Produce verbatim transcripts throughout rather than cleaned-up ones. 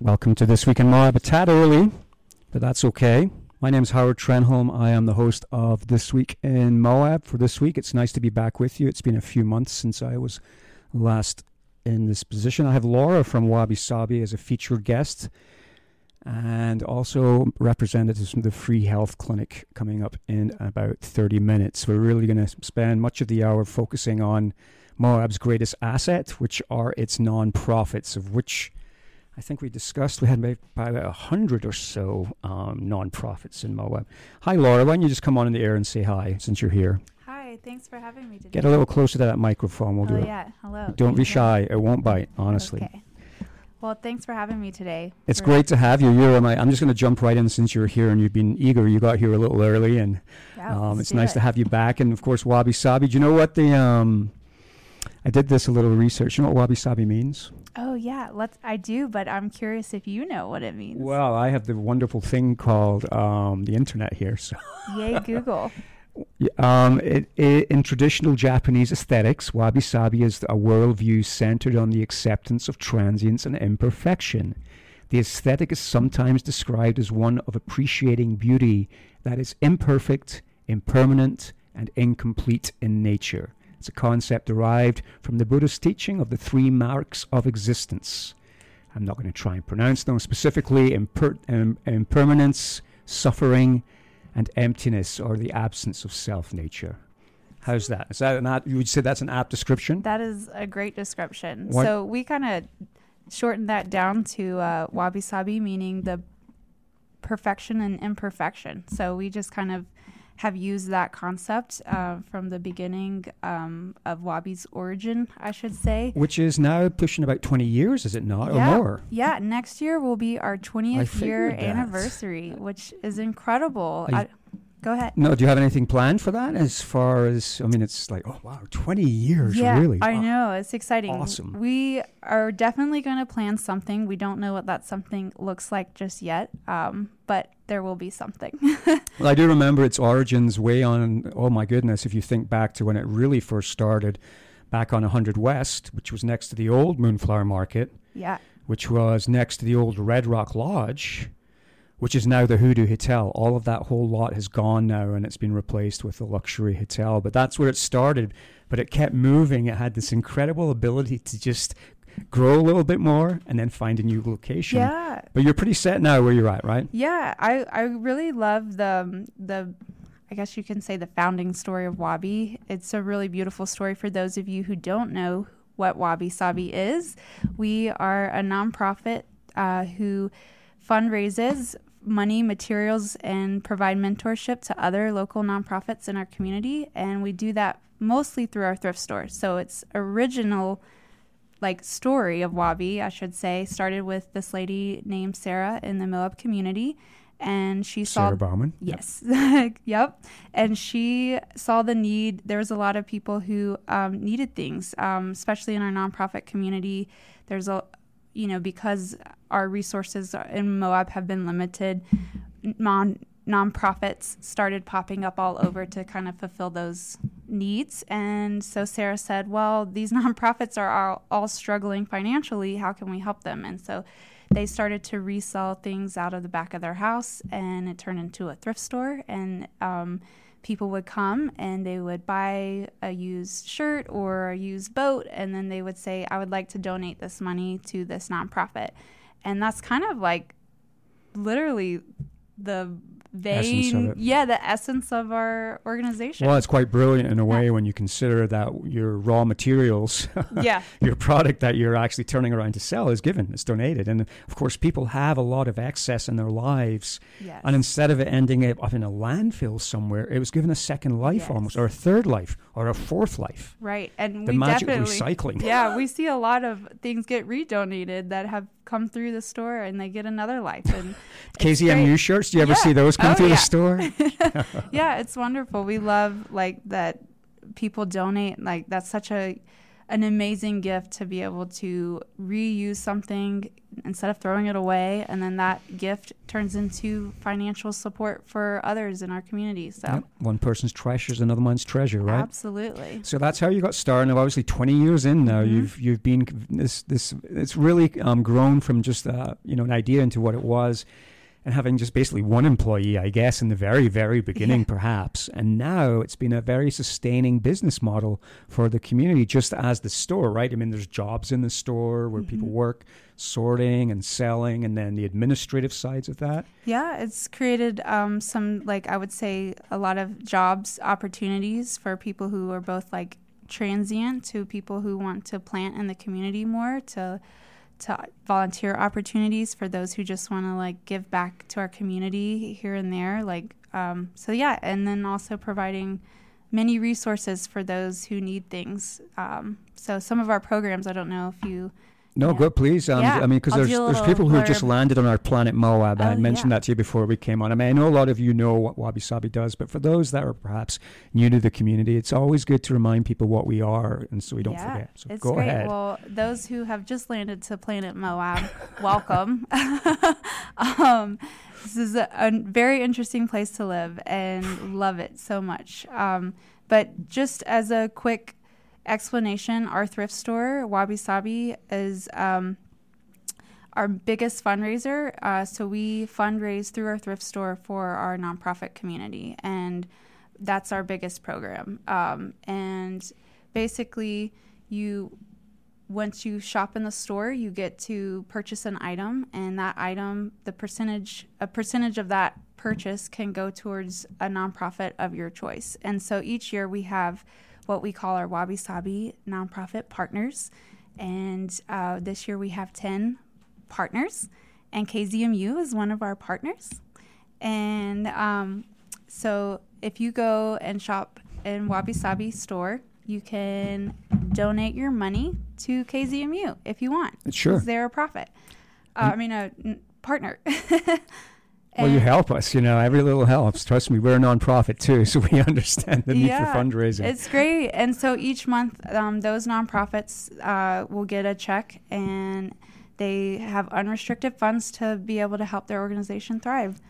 Welcome to This Week in Moab. A tad early, but that's okay. My name is Howard Trenholm. I am the host of This Week in Moab for this week. It's nice to be back with you. It's been a few months since I was last in this position. I have Laura from Wabi Sabi as a featured guest, and also representatives from the Free Health Clinic coming up in about thirty minutes. We're really going to spend much of the hour focusing on Moab's greatest asset, which are its nonprofits, of which I think we discussed we had maybe about one hundred or so um, nonprofits in Moab. Hi, Laura. Why don't you just come on in the air and say hi since you're here? Hi. Thanks for having me today. Get a little closer to that microphone. We'll oh, do it. Yeah. Hello. Don't Thank be shy. You. It won't bite, honestly. Okay. Well, thanks for having me today. It's for great to have you. You're my, I'm just going to jump right in since you're here and you've been eager. You got here a little early, and yeah, um, it's nice it. to have you back. And, of course, Wabi Sabi. Do you know what the um, – I did this a little research. You know what Wabi Sabi means? Oh, yeah. Let's. I do, but I'm curious if you know what it means. Well, I have the wonderful thing called um, the Internet here. So. Yay, Google. Um, it, it, in traditional Japanese aesthetics, wabi-sabi is a worldview centered on the acceptance of transience and imperfection. The aesthetic is sometimes described as one of appreciating beauty that is imperfect, impermanent, and incomplete in nature. It's a concept derived from the Buddha's teaching of the three marks of existence. I'm not going to try and pronounce them specifically. Imper- um, impermanence, suffering, and emptiness, or the absence of self-nature. How's that? Is that an apt, you would say that's an apt description? That is a great description. What? So we kind of shortened that down to uh, wabi-sabi, meaning the perfection and imperfection. So we just kind of have used that concept uh, from the beginning um, of Wabi's origin, I should say. Which is now pushing about twenty years, is it not, yeah, or more? Yeah, next year will be our twentieth year that. anniversary, which is incredible. I, go ahead. No, do you have anything planned for that as far as, I mean, it's like, oh, wow, twenty years, yeah, really? I wow. know, it's exciting. Awesome. We are definitely going to plan something. We don't know what that something looks like just yet, um, but there will be something. Well, I do remember its origins way on, oh my goodness, if you think back to when it really first started, back on one hundred West, which was next to the old Moonflower Market, yeah, which was next to the old Red Rock Lodge, which is now the Hoodoo Hotel. All of that whole lot has gone now, and it's been replaced with a luxury hotel. But that's where it started, but it kept moving. It had this incredible ability to just grow a little bit more and then find a new location. Yeah. But you're pretty set now where you're at, right? Yeah. I, I really love the, the, I guess you can say the founding story of Wabi. It's a really beautiful story for those of you who don't know what Wabi Sabi is. We are a nonprofit uh, who fundraises money, materials, and provide mentorship to other local nonprofits in our community. And we do that mostly through our thrift store. So it's original like story of Wabi, I should say, started with this lady named Sarah in the Moab community, and she saw Sarah Bauman. Yes, yep. yep. And she saw the need. There was a lot of people who um, needed things, um, especially in our nonprofit community. There's a, you know, because our resources in Moab have been limited, non nonprofits started popping up all over to kind of fulfill those needs. And so Sarah said, well, these nonprofits are all, all struggling financially. How can we help them? And so they started to resell things out of the back of their house, and it turned into a thrift store. And um, people would come and they would buy a used shirt or a used boat, and then they would say, I would like to donate this money to this nonprofit. And that's kind of like literally the They, yeah, the essence of our organization. Well, it's quite brilliant in a way yeah. when you consider that your raw materials, yeah. your product that you're actually turning around to sell is given, it's donated. And of course, people have a lot of excess in their lives. Yes. And instead of it ending up in a landfill somewhere, it was given a second life yes. almost, or a third life, or a fourth life. Right. And the we magic of recycling. Yeah, we see a lot of things get redonated that have come through the store and they get another life. And K Z M U great. Shirts, do you ever yeah. see those come oh, through yeah. the store? Yeah, it's wonderful. We love like that people donate. Like that's such a an amazing gift to be able to reuse something instead of throwing it away, and then that gift turns into financial support for others in our community. So yep. One person's treasure is another one's treasure, right? Absolutely. So that's how you got started. Now, obviously, twenty years in now, mm-hmm. you've you've been this this it's really um, grown from just uh, you know an idea into what it was, and having just basically one employee, I guess, in the very, very beginning, yeah. perhaps. And now it's been a very sustaining business model for the community, just as the store, right? I mean, there's jobs in the store where mm-hmm. people work, sorting and selling, and then the administrative sides of that. Yeah, it's created um, some, like, I would say a lot of jobs opportunities for people who are both, like, transient to people who want to plant in the community more, to to volunteer opportunities for those who just want to like give back to our community here and there. Like, um, so yeah. And then also providing many resources for those who need things. Um, so some of our programs, I don't know if you No, yeah. go please. Um, yeah. I mean, because there's there's people who just landed on our planet Moab. Oh, I mentioned yeah. that to you before we came on. I mean, I know a lot of you know what Wabi Sabi does, but for those that are perhaps new to the community, it's always good to remind people what we are, and so we don't yeah. forget. So it's go great. ahead. Well, those who have just landed to planet Moab, welcome. um, this is a, a very interesting place to live, and love it so much. Um, but just as a quick explanation, our thrift store, Wabi Sabi, is um, our biggest fundraiser. Uh, so we fundraise through our thrift store for our nonprofit community, and that's our biggest program. Um, and basically, you once you shop in the store, you get to purchase an item, and that item, the percentage, a percentage of that purchase can go towards a nonprofit of your choice. And so each year we have what we call our Wabi Sabi nonprofit partners. And uh, this year we have ten partners, and K Z M U is one of our partners. And um, so if you go and shop in Wabi Sabi store, you can donate your money to K Z M U if you want. Sure. Because they're a profit. Uh, I mean, a n- partner. And well, you help us, you know, every little helps. Trust me, we're a nonprofit too, so we understand the need yeah, for fundraising. It's great. And so each month, um, those nonprofits uh, will get a check, and they have unrestricted funds to be able to help their organization thrive.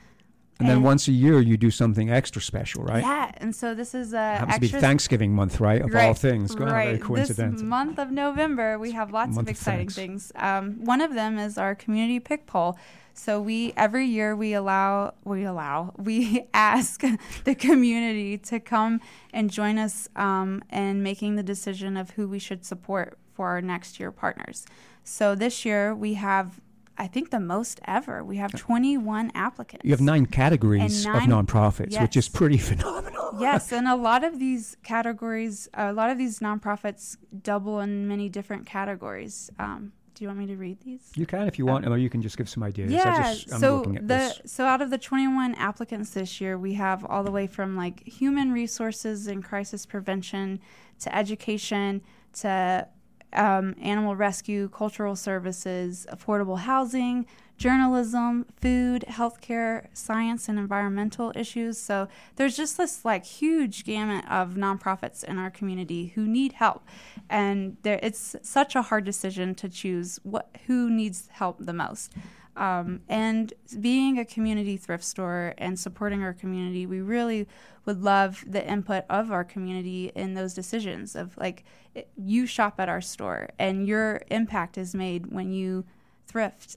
And, and then once a year, you do something extra special, right? Yeah, and so this is a it happens extra to be Thanksgiving month, right? Of right, all things, going right. Very coincidental. This month of November, we have lots month of exciting of things. Um, one of them is our community pick poll. So we every year we allow we allow we ask the community to come and join us um, in making the decision of who we should support for our next year partners. So this year we have, I think, the most ever. We have twenty-one applicants. You have nine categories nine, of nonprofits, yes. which is pretty phenomenal. Yes, and a lot of these categories, a lot of these nonprofits double in many different categories. Um, Do you want me to read these? You can if you want, um, or you can just give some ideas. Yeah, I just, I'm so, looking at the, this. So out of the twenty-one applicants this year, we have all the way from like human resources and crisis prevention to education to um, animal rescue, cultural services, affordable housing, journalism, food, healthcare, science, and environmental issues. So there's just this like huge gamut of nonprofits in our community who need help, and there it's such a hard decision to choose what who needs help the most. Um, and being a community thrift store and supporting our community, we really would love the input of our community in those decisions of like it, you shop at our store, and your impact is made when you thrift.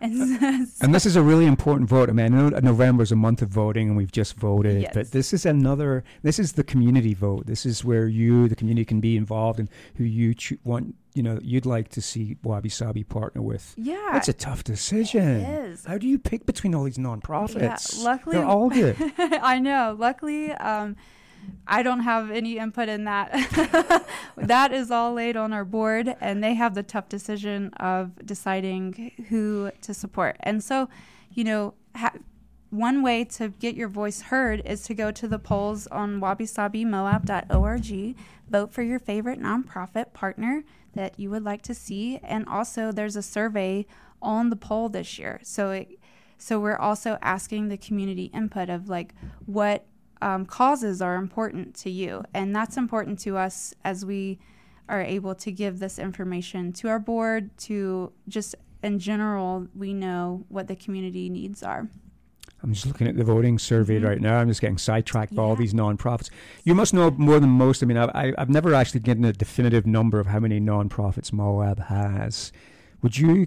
and, so, and this is a really important vote. I mean, I know November is a month of voting, and we've just voted, yes. but this is another, this is the community vote. This is where you, the community, can be involved in who you cho- want, you know, you'd like to see Wabi Sabi partner with. Yeah. It's a tough decision. It is. How do you pick between all these nonprofits? Yeah, luckily, they're all good. I know. Luckily, um, I don't have any input in that. That is all laid on our board, and they have the tough decision of deciding who to support. And so, you know, ha- one way to get your voice heard is to go to the polls on wabi sabi moab dot org, vote for your favorite nonprofit partner that you would like to see, and also there's a survey on the poll this year. So, it, so we're also asking the community input of like what Um, causes are important to you, and that's important to us as we are able to give this information to our board, to just in general, we know what the community needs are. I'm just looking at the voting survey mm-hmm. right now. I'm just getting sidetracked yeah. by all these nonprofits. You must know more than most. I mean, I, I, I've never actually gotten a definitive number of how many nonprofits Moab has. Would you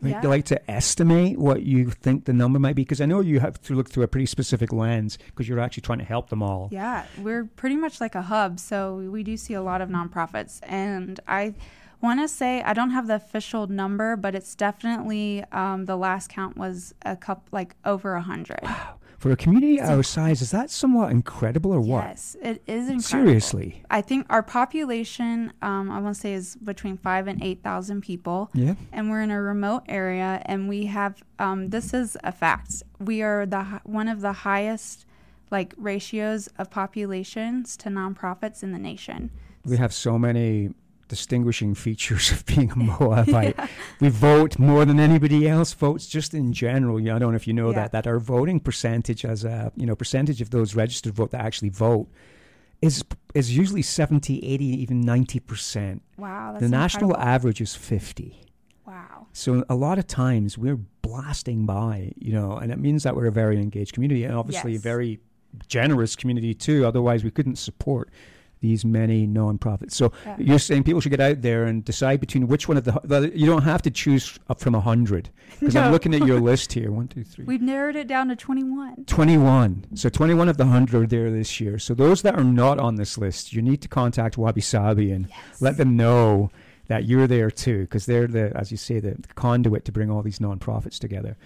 yeah. like, like to estimate what you think the number might be? Because I know you have to look through a pretty specific lens because you're actually trying to help them all. Yeah, we're pretty much like a hub, so we do see a lot of nonprofits. And I want to say, I don't have the official number, but it's definitely, um, the last count was a couple, like over one hundred. Wow. For a community our size, is that somewhat incredible or what? Yes, it is incredible. Seriously. I think our population, um, I want to say, is between five thousand and eight thousand people. Yeah. And we're in a remote area, and we have, um, this is a fact, we are the one of the highest, like, ratios of populations to nonprofits in the nation. We have so many distinguishing features of being a Moabite. yeah. We vote more than anybody else votes, just in general. You know, I don't know if you know yeah. that, that our voting percentage as a, you know, percentage of those registered vote that actually vote is is usually seventy, eighty, even ninety percent. Wow. That's the national incredible. Average is fifty. Wow. So a lot of times we're blasting by, you know, and it means that we're a very engaged community and obviously yes. a very generous community too. Otherwise we couldn't support these many nonprofits. So yeah. you're saying people should get out there and decide between which one of the, the you don't have to choose up from one hundred. Because no. I'm looking at your list here. One, two, three. We've narrowed it down to twenty-one. twenty-one. So twenty-one of the one hundred are there this year. So those that are not on this list, you need to contact Wabi Sabi and yes. let them know that you're there too. Because they're the, as you say, the conduit to bring all these nonprofits together.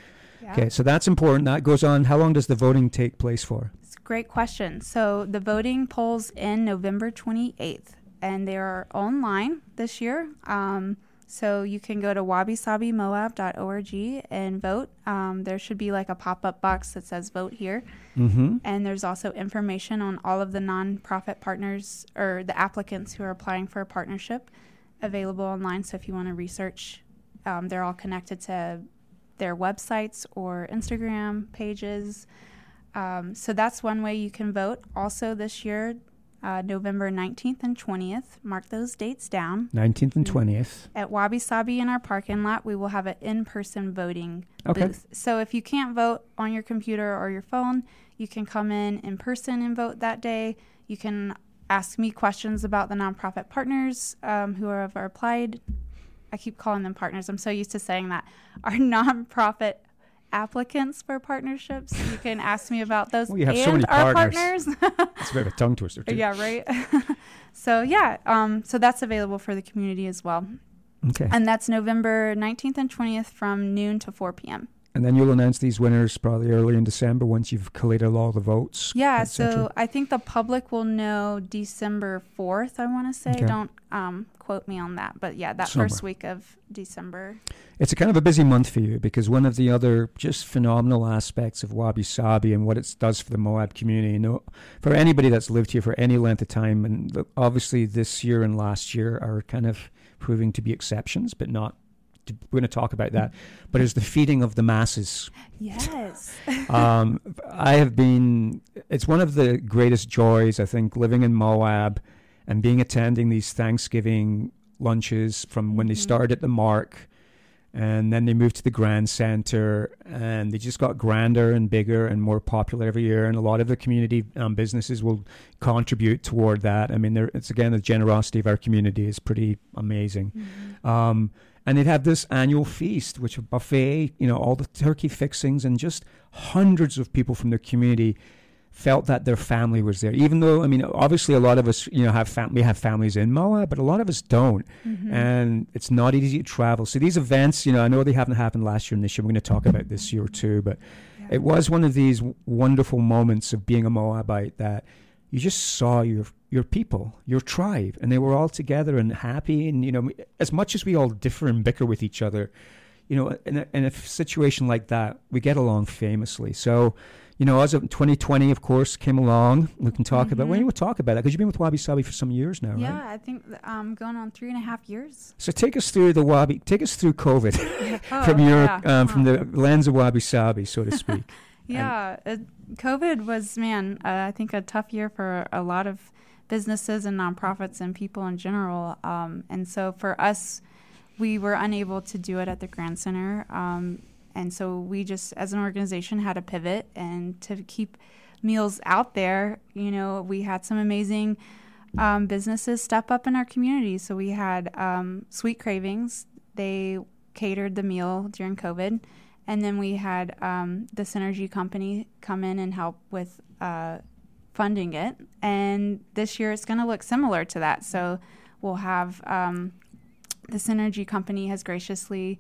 Yeah. Okay, so that's important. That goes on. How long does the voting take place for? It's a great question. So the voting polls in November twenty-eighth, and they are online this year. Um, so you can go to wabi sabi moab dot org and vote. Um, there should be like a pop-up box that says vote here. Mm-hmm. And there's also information on all of the nonprofit partners or the applicants who are applying for a partnership available online. So if you want to research, um, they're all connected to their websites or Instagram pages. Um, so that's one way you can vote. Also this year, uh, November nineteenth and twentieth, mark those dates down. nineteenth and twentieth. At Wabi Sabi in our parking lot, we will have an in-person voting okay. booth. So if you can't vote on your computer or your phone, you can come in in person and vote that day. You can ask me questions about the nonprofit partners um, who have applied. I keep calling them partners. I'm so used to saying that. Our nonprofit applicants for partnerships. You can ask me about those. We well, have so many partners. It's a bit of a tongue twister, too. Yeah, right. so, yeah. Um, so that's available for the community as well. Okay. And that's November nineteenth and twentieth from noon to four p.m. And then you'll announce these winners probably early in December once you've collated all the votes. Yeah, so I think the public will know December fourth, I want to say. Okay. Don't um, quote me on that. But yeah, that Somewhere. first week of December. It's a kind of a busy month for you because one of the other just phenomenal aspects of Wabi Sabi and what it does for the Moab community, you know, for anybody that's lived here for any length of time, and obviously this year and last year are kind of proving to be exceptions, but not we're going to talk about that, but it's the feeding of the masses. Yes. um, I have been, it's one of the greatest joys, I think, living in Moab and being attending these Thanksgiving lunches from mm-hmm. when they started at the Mark and then they moved to the Grand Center and they just got grander and bigger and more popular every year. And a lot of the community um, businesses will contribute toward that. I mean, there, it's again, the generosity of our community is pretty amazing. Mm-hmm. Um, And they'd have this annual feast, which a buffet, you know, all the turkey fixings, and just hundreds of people from the community felt that their family was there. Even though, I mean, obviously a lot of us, you know, have fam- we have families in Moab, but a lot of us don't. Mm-hmm. And it's not easy to travel. So these events, you know, I know they haven't happened last year and this year. We're going to talk about this year too. But yeah. it was one of these wonderful moments of being a Moabite that you just saw your your people, your tribe, and they were all together and happy. And, you know, as much as we all differ and bicker with each other, you know, in a, in a situation like that, we get along famously. So, you know, as of twenty twenty, of course, came along. We can talk mm-hmm. about, well, we'll talk about that because you've been with Wabi Sabi for some years now, yeah, right? Yeah, I think um, going on three and a half years. So take us through the Wabi, take us through COVID oh, from your, yeah. um, from the lens of Wabi Sabi, so to speak. yeah, it, COVID was, man, uh, I think a tough year for a lot of businesses and nonprofits and people in general. Um, and so for us, we were unable to do it at the Grand Center. Um, and so we just, as an organization, had to pivot. And to keep meals out there, you know, we had some amazing um, businesses step up in our community. So we had um, Sweet Cravings. They catered the meal during COVID. And then we had um, the Synergy Company come in and help with uh, funding it. And this year it's going to look similar to that. So we'll have um, the Synergy Company has graciously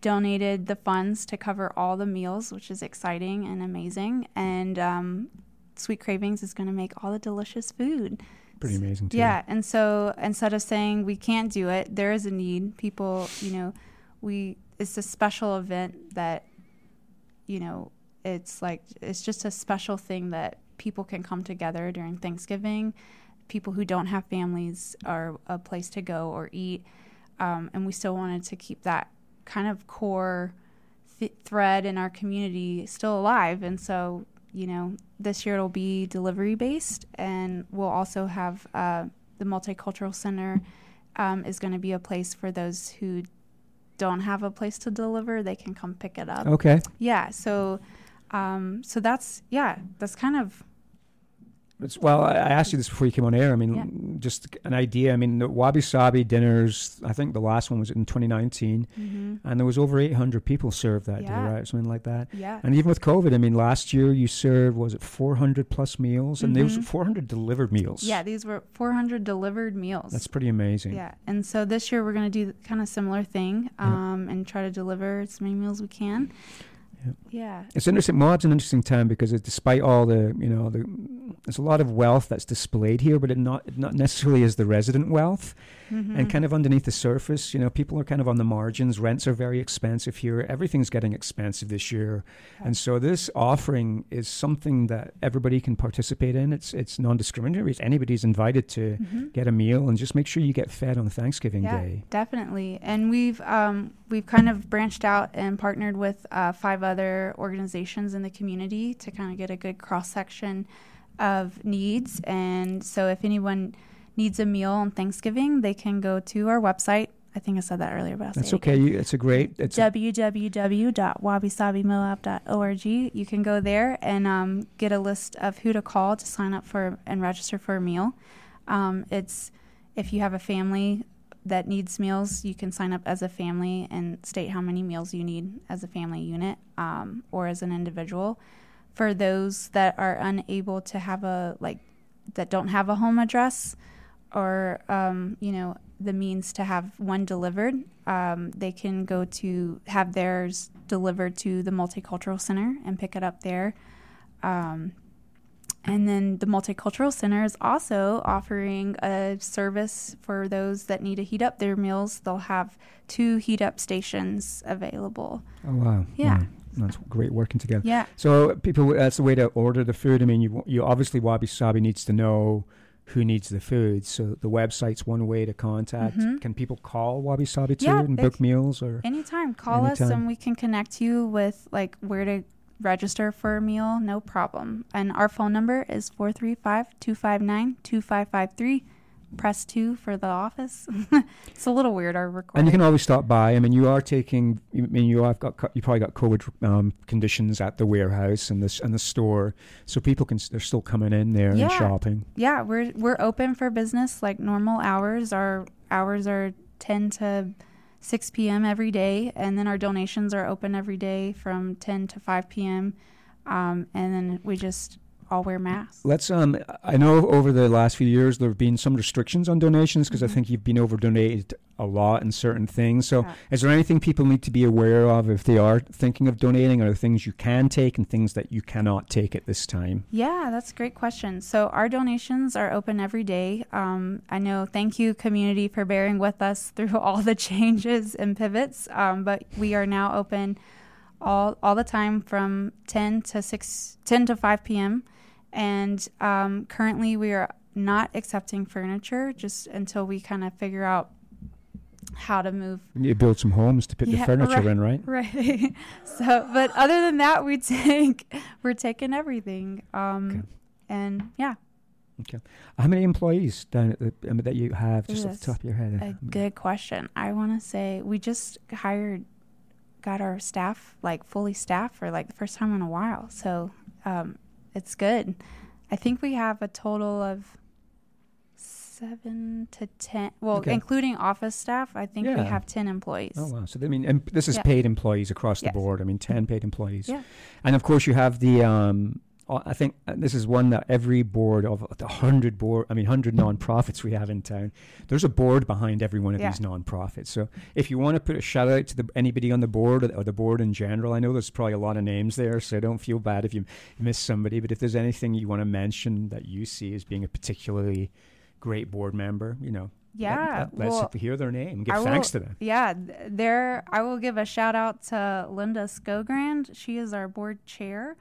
donated the funds to cover all the meals, which is exciting and amazing. And um, Sweet Cravings is going to make all the delicious food. Pretty amazing, too. Yeah, and so instead of saying we can't do it, there is a need. People, you know, we it's a special event that, you know, it's like it's just a special thing that people can come together during Thanksgiving. People who don't have families or a place to go or eat, um, and we still wanted to keep that kind of core th- thread in our community still alive. And so, you know, this year it'll be delivery based, and we'll also have uh, the Multicultural Center um, is going to be a place for those who don't have a place to deliver. They can come pick it up. Okay. Yeah. So, um, so that's yeah. That's kind of. It's, well, I asked you this before you came on air. I mean, yeah. just an idea. I mean, the Wabi Sabi dinners, I think the last one was in twenty nineteen, mm-hmm. and there was over eight hundred people served that yeah. day, right? Something like that. Yeah. And even with COVID, I mean, last year you served, was it four hundred plus meals? And mm-hmm. there was four hundred delivered meals. Yeah, these were four hundred delivered meals. That's pretty amazing. Yeah. And so this year we're going to do kind of similar thing um, yeah. and try to deliver as many meals we can. Yeah. yeah. It's interesting. Moab's an interesting time because it, despite all the, you know, the, there's a lot of wealth that's displayed here, but it not it not necessarily is the resident wealth. Mm-hmm. And kind of underneath the surface, you know, people are kind of on the margins. Rents are very expensive here. Everything's getting expensive this year. Okay. And so this offering is something that everybody can participate in. It's it's non-discriminatory. Anybody's invited to mm-hmm. get a meal, and just make sure you get fed on Thanksgiving yeah, Day. Definitely. And we've um, we've kind of branched out and partnered with uh, five other organizations in the community to kind of get a good cross-section of needs. And so if anyone needs a meal on Thanksgiving, they can go to our website. I think I said that earlier, but I'll That's say it okay. Again. It's a great... It's w w w dot wabi dash sabi moab dot org. You can go there and um, get a list of who to call to sign up for and register for a meal. Um, it's if you have a family that needs meals, you can sign up as a family and state how many meals you need as a family unit um, or as an individual. For those that are unable to have a, like, that don't have a home address or, um, you know, the means to have one delivered, um, they can go to have theirs delivered to the Multicultural Center and pick it up there. Um, and then the Multicultural Center is also offering a service for those that need to heat up their meals. They'll have two heat up stations available. Oh, wow. Yeah. Wow. That's great working together. Yeah. So people, that's the way to order the food. I mean, you you obviously Wabi Sabi needs to know who needs the food. So the website's one way to contact. Mm-hmm. Can people call Wabi Sabi too yeah, and book c- meals or anytime? Call anytime. us and we can connect you with like where to register for a meal. No problem. And our phone number is four three five, two five nine, two five five three. Press two for the office. It's a little weird, our recording. And you can always stop by. I mean, you are taking. I mean, you have got. You probably got COVID um, conditions at the warehouse and this and the store, so people can. They're still coming in there yeah. and shopping. Yeah, we're we're open for business like normal hours. Our hours are ten to six p m every day, and then our donations are open every day from ten to five p m. Um, and then we just. All wear masks. Let's. Um, I know over the last few years there have been some restrictions on donations because mm-hmm. I think you've been over donated a lot in certain things. So, yeah. Is there anything people need to be aware of if they are thinking of donating, or things you can take and things that you cannot take at this time? Yeah, that's a great question. So, our donations are open every day. Um, I know. Thank you, community, for bearing with us through all the changes and pivots. Um, but we are now open all all the time from ten to six, ten to five p m. And um, currently we are not accepting furniture just until we kind of figure out how to move. You need to build some homes to put yeah, the furniture right, in, right? Right. So, but other than that, we take, we're taking everything. Um, okay. And yeah. Okay. How many employees down at the, I mean, that you have, just Ooh, off the top of your head? A good question. I want to say we just hired, got our staff, like fully staffed for like the first time in a while. So um, it's good. I think we have a total of seven to ten. Well, okay. Including office staff, I think yeah. we have ten employees. Oh, wow. So, I mean, and this is yeah. paid employees across yes. the board. I mean, ten paid employees. Yeah. And, of course, you have the... Um, I think this is one that every board of the hundred board, I mean, hundred nonprofits we have in town. There's a board behind every one of yeah. these nonprofits. So if you want to put a shout out to the, anybody on the board or the, or the board in general, I know there's probably a lot of names there, so don't feel bad if you miss somebody. But if there's anything you want to mention that you see as being a particularly great board member, you know, yeah, let, let, well, let's hear their name. Give I thanks will, to them. Yeah, there. I will give a shout out to Linda Skogrand. She is our board chair.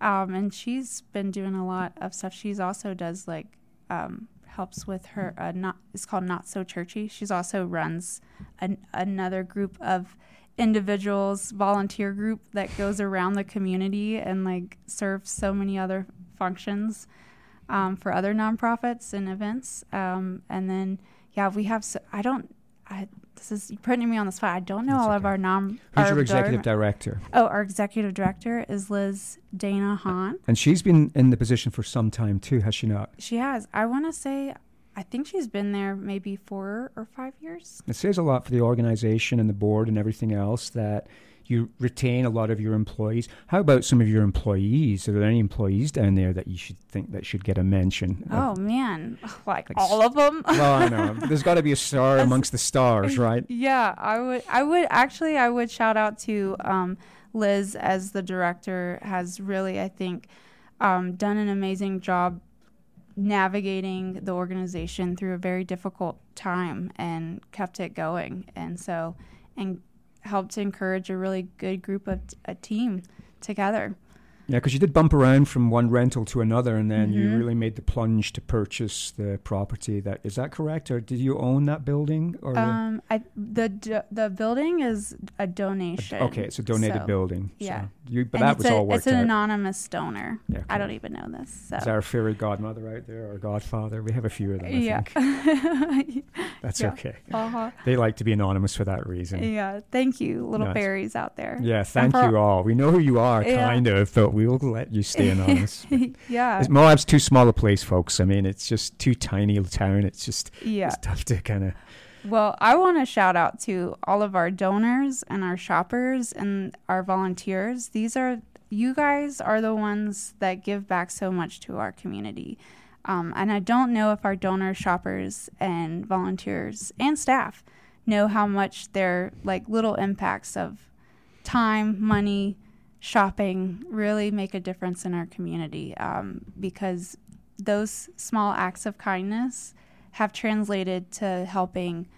Um, and she's been doing a lot of stuff. She's also does like um, helps with her uh, not. It's called Not So Churchy. She's also runs an, another group of individuals, volunteer group that goes around the community and like serves so many other functions um, for other nonprofits and events. Um, and then yeah, we have. So, I don't. I, this is you're putting me on the spot. I don't know That's all okay. of our nom. Who's our your executive dar- director? Oh, our executive director is Liz Dana Hahn, and she's been in the position for some time too, has she not? She has. I want to say, I think she's been there maybe four or five years. It says a lot for the organization and the board and everything else that you retain a lot of your employees. How about some of your employees? Are there any employees down there that you should think that should get a mention? Oh, uh, man. Like, like all of them? Well, I know. There's got to be a star amongst the stars, right? Yeah, I would. I would actually, I would shout out to um, Liz as the director, has really, I think, um, done an amazing job navigating the organization through a very difficult time and kept it going. And so, and helped to encourage a really good group of t- a team together. Yeah, because you did bump around from one rental to another, and then mm-hmm. you really made the plunge to purchase the property. That is that correct, or did you own that building? Or um, I, the do, the building is a donation. Okay, it's a donated so, building. So yeah, you, but and that was a, all worked out. It's an out. anonymous donor. Yeah, I don't even know this. So. It's our fairy godmother out there, or godfather. We have a few of them. I yeah, think. That's yeah. okay. Uh-huh. They like to be anonymous for that reason. Yeah, thank you, little no, fairies out there. Yeah, thank for, you all. We know who you are, yeah. kind of, but. We will let you stay anonymous. yeah. It's, Moab's too small a place, folks. I mean, it's just too tiny a town. It's just yeah. it's tough to kind of... Well, I want to shout out to all of our donors and our shoppers and our volunteers. These are... You guys are the ones that give back so much to our community. Um, and I don't know if our donors, shoppers, and volunteers and staff know how much their like little impacts of time, money... shopping really make a difference in our community um, because those small acts of kindness have translated to helping.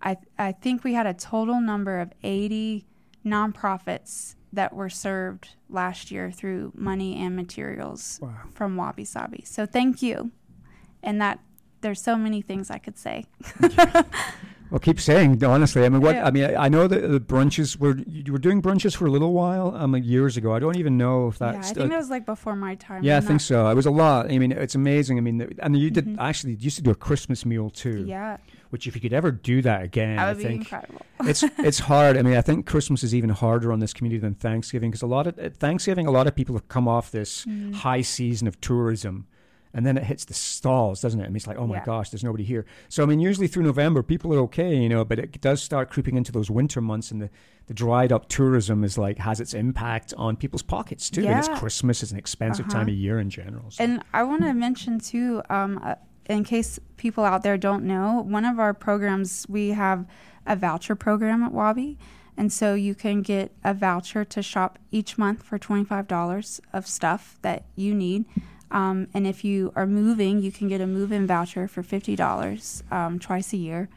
I I think we had a total number of eighty nonprofits that were served last year through money and materials wow. from Wabi Sabi. So thank you. And that there's so many things I could say. Well, keep saying, honestly. I mean, what? Yeah. I mean, I, I know that the brunches were you were doing brunches for a little while, I mean, years ago. I don't even know if that. Yeah, I think that uh, was like before my time. Yeah, I think so. It was a lot. I mean, it's amazing. I mean, the, and you mm-hmm. did actually you used to do a Christmas meal too. Yeah. Which, if you could ever do that again, that would I think be incredible. it's it's hard. I mean, I think Christmas is even harder on this community than Thanksgiving because a lot of at Thanksgiving, a lot of people have come off this mm. high season of tourism. And then it hits the stalls, doesn't it? I mean, it's like, oh, my yeah. gosh, there's nobody here. So, I mean, usually through November, people are okay, you know, but it does start creeping into those winter months, and the, the dried up tourism is like has its impact on people's pockets, too. Yeah. And it's Christmas. It's an expensive uh-huh. time of year in general. So. And I want to mention, too, um, uh, in case people out there don't know, one of our programs, we have a voucher program at Wabi. And so you can get a voucher to shop each month for twenty-five dollars of stuff that you need. Um, and if you are moving, you can get a move-in voucher for fifty dollars um, twice a year.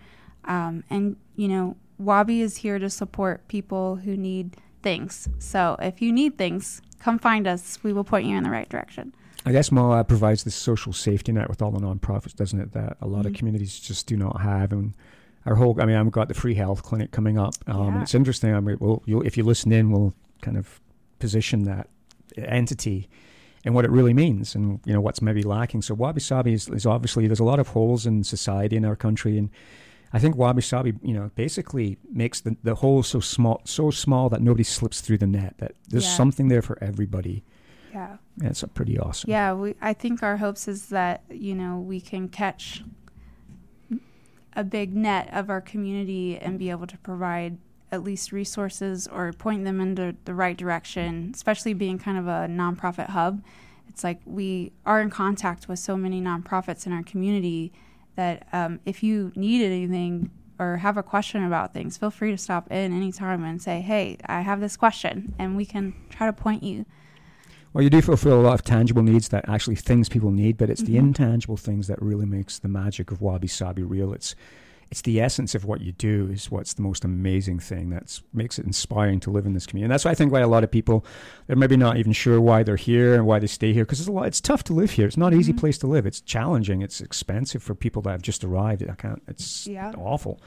Um, and, you know, Wabi is here to support people who need things. So if you need things, come find us. We will point you in the right direction. I guess Moab provides this social safety net with all the nonprofits, doesn't it, that a lot mm-hmm. of communities just do not have. And our whole, I mean, I've got the Free Health Clinic coming up. Um, yeah. And it's interesting. I mean, we'll, you'll, if you listen in, we'll kind of position that entity and what it really means, and you know what's maybe lacking. So Wabi Sabi is, is obviously, there's a lot of holes in society in our country, and I think Wabi Sabi, you know, basically makes the, the hole so small, so small that nobody slips through the net. That there's yeah. something there for everybody. Yeah, that's a pretty awesome. Yeah, we, I think our hopes is that you know we can catch a big net of our community and be able to provide at least resources or point them in the, the right direction, especially being kind of a nonprofit hub. It's like we are in contact with so many nonprofits in our community that um, if you need anything or have a question about things, feel free to stop in anytime and say, hey, I have this question, and we can try to point you. Well, you do fulfill a lot of tangible needs that actually things people need, but it's mm-hmm. the intangible things that really makes the magic of Wabi Sabi real. It's It's the essence of what you do is what's the most amazing thing that makes it inspiring to live in this community. And that's why I think why a lot of people, they're maybe not even sure why they're here and why they stay here, because it's a lot. It's tough to live here. It's not an easy mm-hmm. place to live. It's challenging. It's expensive for people that have just arrived. I can't, it's yeah. awful.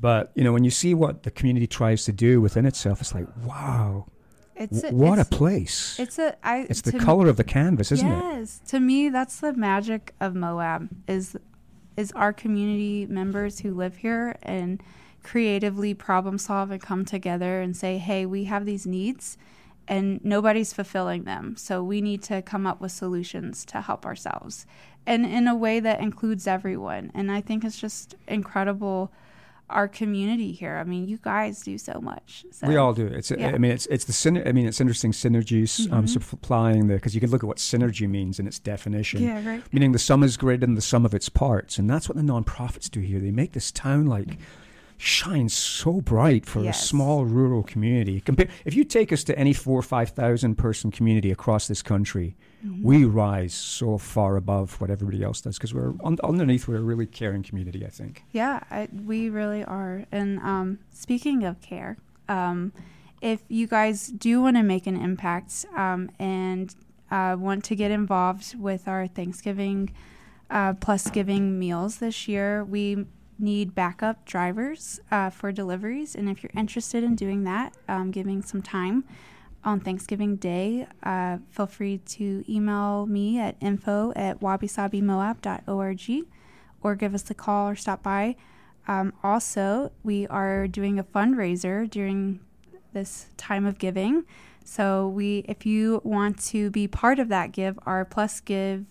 But, you know, when you see what the community tries to do within itself, it's like, wow. It's a, what it's, a place. It's a. I, it's the color me, of the canvas, isn't yes. it? Yes. To me, that's the magic of Moab is is our community members who live here and creatively problem solve and come together and say, hey, we have these needs and nobody's fulfilling them. So we need to come up with solutions to help ourselves and in a way that includes everyone. And I think it's just incredible, our community here. I mean, you guys do so much. So. We all do. It's. Yeah. I mean, it's it's the. Syner- I mean, it's interesting synergies. Mm-hmm. Um, supplying the because you can look at what synergy means in its definition. Yeah, right. Meaning the sum is greater than the sum of its parts, and that's what the nonprofits do here. They make this town like shine so bright for yes. a small rural community. Compa- if you take us to any four or five thousand person community across this country, mm-hmm. we rise so far above what everybody else does because we're un- underneath. We're a really caring community, I think. Yeah, I, we really are. And um, speaking of care, um, if you guys do want to make an impact um, and uh, want to get involved with our Thanksgiving uh, plus giving meals this year, we need backup drivers uh, for deliveries. And if you're interested in doing that, um, giving some time on Thanksgiving Day, uh, feel free to email me at info at wabi sabi moab dot org or give us a call or stop by. Um, also, we are doing a fundraiser during this time of giving. So we, if you want to be part of that give, our Plus Give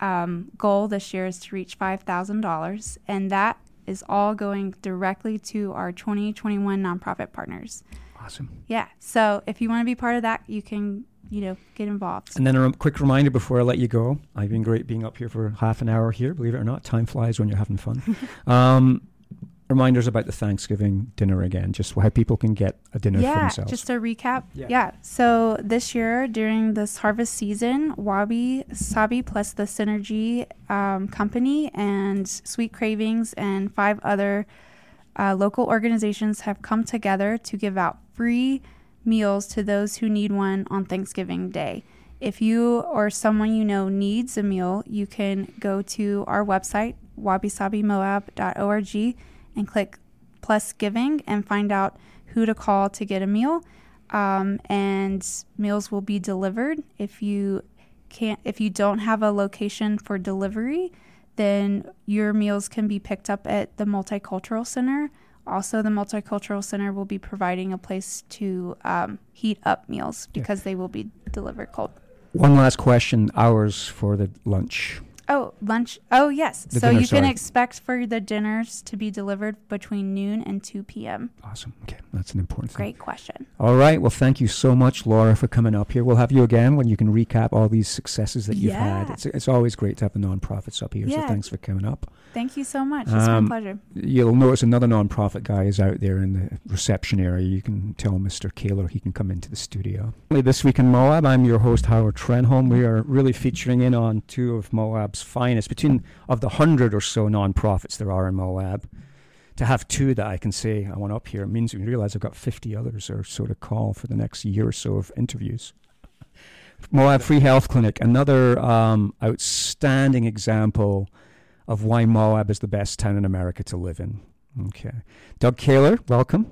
um, goal this year is to reach five thousand dollars. And that is all going directly to our twenty twenty-one nonprofit partners. Awesome. Yeah. So if you want to be part of that, you can, you know, get involved. And then a r- quick reminder before I let you go. I've been great being up here for half an hour here. Believe it or not, time flies when you're having fun. um, reminders about the Thanksgiving dinner again, just how people can get a dinner yeah, for themselves. Yeah, just a recap. Yeah. yeah. So this year during this harvest season, Wabi Sabi plus the Synergy um, Company and Sweet Cravings and five other Uh, local organizations have come together to give out free meals to those who need one on Thanksgiving Day. If you or someone you know needs a meal, you can go to our website, wabi sabi moab dot org, and click Plus Giving and find out who to call to get a meal. Um, and meals will be delivered. If you can't, if you don't have a location for delivery, then your meals can be picked up at the Multicultural Center. Also, the Multicultural Center will be providing a place to um, heat up meals because yeah. they will be delivered cold. One last question, hours for the lunch. Oh, lunch. Oh, yes. The so dinner, you sorry. can expect for the dinners to be delivered between noon and two p.m. Awesome. Okay. That's an important Great thing. Great question. All right. Well, thank you so much, Laura, for coming up here. We'll have you again when you can recap all these successes that you've yeah. had. It's, it's always great to have the nonprofits up here. Yeah. So thanks for coming up. Thank you so much. It's um, my pleasure. You'll notice another nonprofit guy is out there in the reception area. You can tell Mister Kaler he can come into the studio. This Week in Moab, I'm your host, Howard Trenholm. We are really featuring in on two of Moab's finest, between of the hundred or so nonprofits there are in Moab. To have two that I can say I want up here means we realize I've got fifty others or so to call for the next year or so of interviews. Moab Free Health Clinic, another um, outstanding example of why Moab is the best town in America to live in. Okay. Doug Kaler, welcome.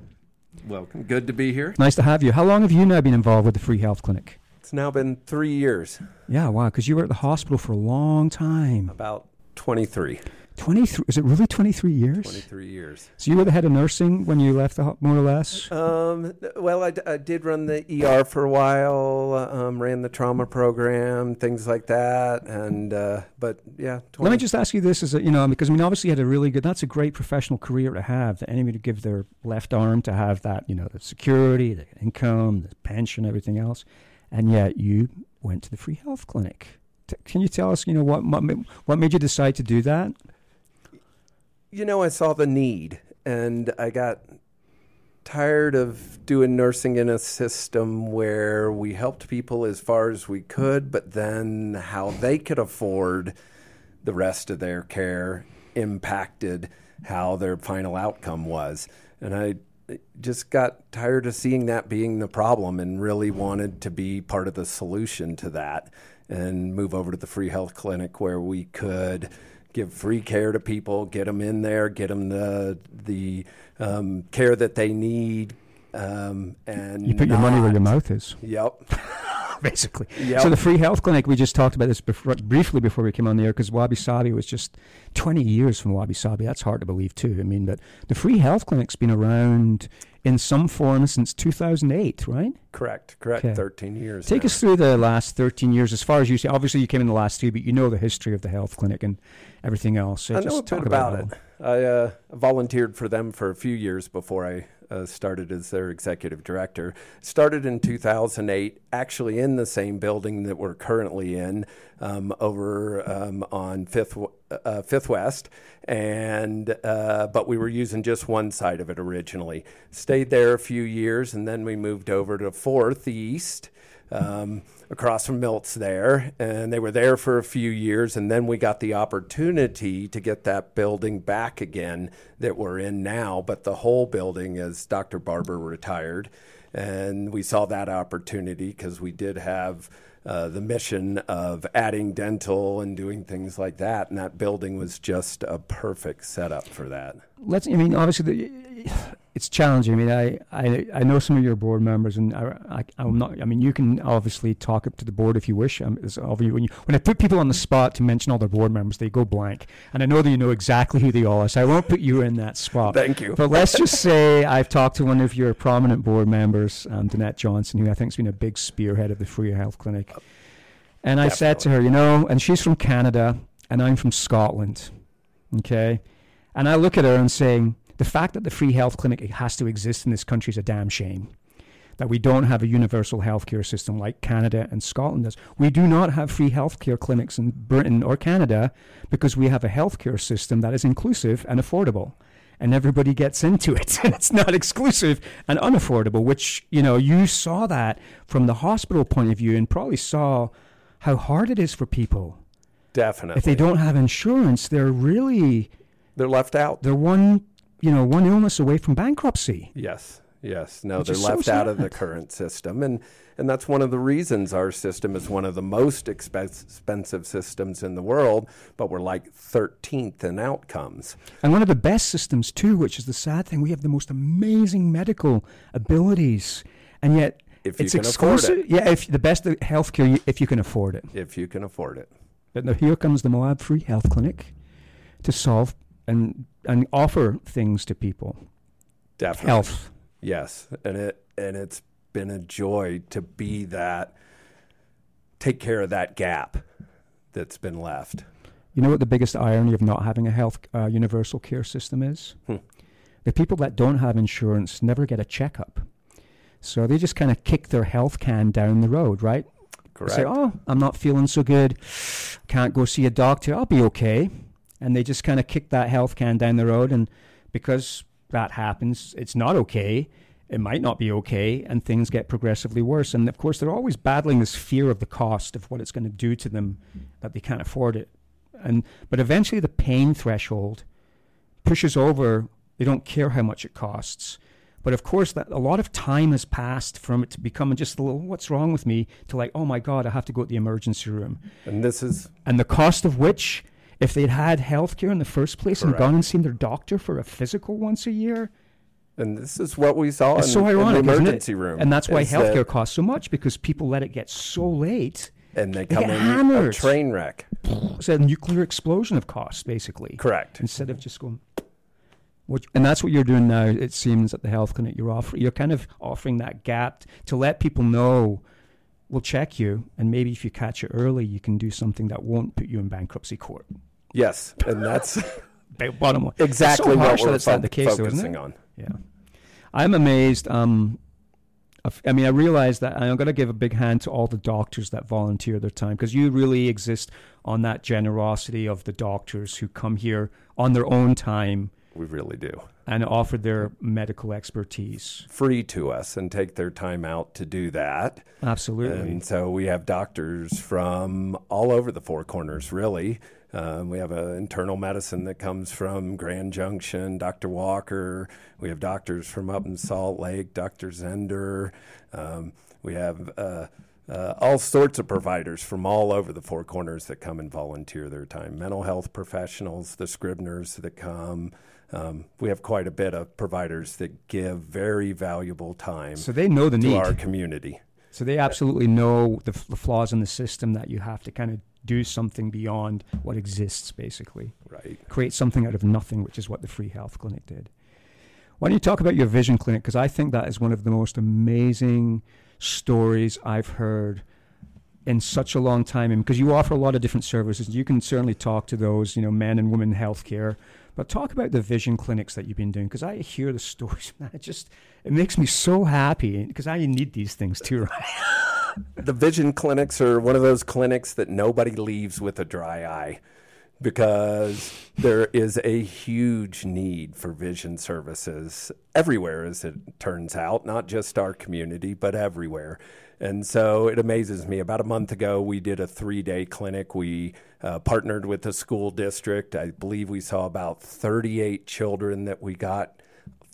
Welcome. Good to be here. Nice to have you. How long have you now been involved with the Free Health Clinic? It's now been three years. Yeah, wow, because you were at the hospital for a long time. About twenty-three. twenty-three? Is it really twenty-three years? twenty-three years. So you were the head of nursing when you left, the ho- more or less? Um, well, I, d- I did run the E R for a while, um, ran the trauma program, things like that, and uh, but yeah. twenty. Let me just ask you this, is that, you know, because I mean, obviously you had a really good, that's a great professional career to have, to anybody to give their left arm, to have that, you know, the security, the income, the pension, everything else, and yet you went to the Free Health Clinic. Can you tell us, you know, what what made you decide to do that? You know, I saw the need, and I got tired of doing nursing in a system where we helped people as far as we could, but then how they could afford the rest of their care impacted how their final outcome was. And I just got tired of seeing that being the problem and really wanted to be part of the solution to that, and move over to the Free Health Clinic where we could give free care to people, get them in there, get them the the um, care that they need. Um, and you put not, your money where your mouth is. Yep. Basically. Yep. So the Free Health Clinic, we just talked about this before, briefly before we came on the air, because Wabi Sabi was just twenty years from Wabi Sabi. That's hard to believe, too. I mean, but the Free Health Clinic's been around in some form since two thousand eight, right? Correct, correct, okay. thirteen years. Take now. us through the last thirteen years, as far as you see. Obviously, you came in the last three, but you know the history of the health clinic and everything else. So I just know a talk bit about, about it. I uh, volunteered for them for a few years before I uh, started as their executive director. Started in two thousand eight, actually in the same building that we're currently in, um, over um, on Fifth uh, Fifth West, and uh, but we were using just one side of it originally. Stayed there a few years, and then we moved over to Fourth East, um, across from Milt's there, and they were there for a few years, and then we got the opportunity to get that building back again that we're in now, but the whole building is Doctor Barber retired, and we saw that opportunity because we did have uh, the mission of adding dental and doing things like that, and that building was just a perfect setup for that. Let's, I mean, obviously, the, it's challenging. I mean, I, I, I know some of your board members, and I, I, I'm not, I mean, you can obviously talk up to the board if you wish. Um, it's obviously when, you, when I put people on the spot to mention all their board members, they go blank. And I know that you know exactly who they all are, so I won't put you in that spot. Thank you. But let's just say I've talked to one of your prominent board members, um, Danette Johnson, who I think has been a big spearhead of the Free Health Clinic. And I Definitely. said to her, you know, and she's from Canada, and I'm from Scotland, okay? And I look at her and saying, the fact that the Free Health Clinic has to exist in this country is a damn shame. That we don't have a universal healthcare system like Canada and Scotland does. We do not have free healthcare clinics in Britain or Canada because we have a healthcare system that is inclusive and affordable. And everybody gets into it. It's not exclusive and unaffordable, which, you know, you saw that from the hospital point of view and probably saw how hard it is for people. Definitely. If they don't have insurance, they're really... They're left out. They're one, you know, one illness away from bankruptcy. Yes, yes. No, they're left out of the current system. And and that's one of the reasons our system is one of the most expense, expensive systems in the world, but we're like thirteenth in outcomes. And one of the best systems, too, which is the sad thing. We have the most amazing medical abilities, and yet if it's exclusive. It. Yeah, if the best healthcare, if you can afford it. If you can afford it. But now here comes the Moab Free Health Clinic to solve and and offer things to people. Definitely. Health. Yes. And it and it's been a joy to be that, take care of that gap that's been left. You know what the biggest irony of not having a health uh, universal care system is? Hmm. The people that don't have insurance never get a checkup. So they just kind of kick their health can down the road, right? Correct. They say, oh, I'm not feeling so good. Can't go see a doctor. I'll be okay. And they just kind of kick that health can down the road. And because that happens, it's not okay. It might not be okay. And things get progressively worse. And, of course, they're always battling this fear of the cost of what it's going to do to them, that they can't afford it. And but eventually the pain threshold pushes over. They don't care how much it costs. But, of course, that a lot of time has passed from it to becoming just a little, what's wrong with me, to like, oh, my God, I have to go to the emergency room. And this is... And the cost of which... If they'd had health care in the first place Correct. and gone and seen their doctor for a physical once a year, And this is what we saw in, so ironic, in the emergency room. And that's why healthcare that, costs so much, because people let it get so late. And they, they come in a train wreck. It's a nuclear explosion of costs, basically. Correct. Instead of just going... Which, and that's what you're doing now, it seems, at the health clinic. You're offering, you're kind of offering that gap to let people know, we'll check you, and maybe if you catch it early, you can do something that won't put you in bankruptcy court. Yes, and that's... bottom line. Exactly so what we're that's fo- not the case, focusing though, on. Yeah. I'm amazed. Um, I mean, I realize that I'm going to give a big hand to all the doctors that volunteer their time, because you really exist on that generosity of the doctors who come here on their own time. We really do. And offer their medical expertise. Free to us, and take their time out to do that. Absolutely. And so we have doctors from all over the Four Corners, really. Um, we have an internal medicine that comes from Grand Junction, Doctor Walker. We have doctors from up in Salt Lake, Doctor Zender. Um, we have uh, uh, all sorts of providers from all over the Four Corners that come and volunteer their time. Mental health professionals, the Scribners that come. Um, we have quite a bit of providers that give very valuable time so they know the to need. Our community. So they absolutely know the, the flaws in the system, that you have to kind of do something beyond what exists, basically. Right. Create something out of nothing, which is what the Free Health Clinic did. Why don't you talk about your vision clinic? Because I think that is one of the most amazing stories I've heard in such a long time. And because you offer a lot of different services, you can certainly talk to those, you know, men and women healthcare. But talk about the vision clinics that you've been doing, because I hear the stories, man. It just it makes me so happy, because I need these things too, right? The vision clinics are one of those clinics that nobody leaves with a dry eye, because there is a huge need for vision services everywhere, as it turns out, not just our community, but everywhere. And so it amazes me. About a month ago, we did a three-day clinic. We uh, partnered with the school district. I believe we saw about thirty-eight children that we got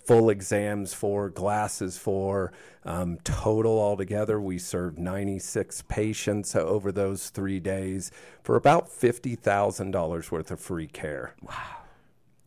full exams for, glasses for. Um, total altogether, we served ninety-six patients over those three days for about fifty thousand dollars worth of free care. Wow.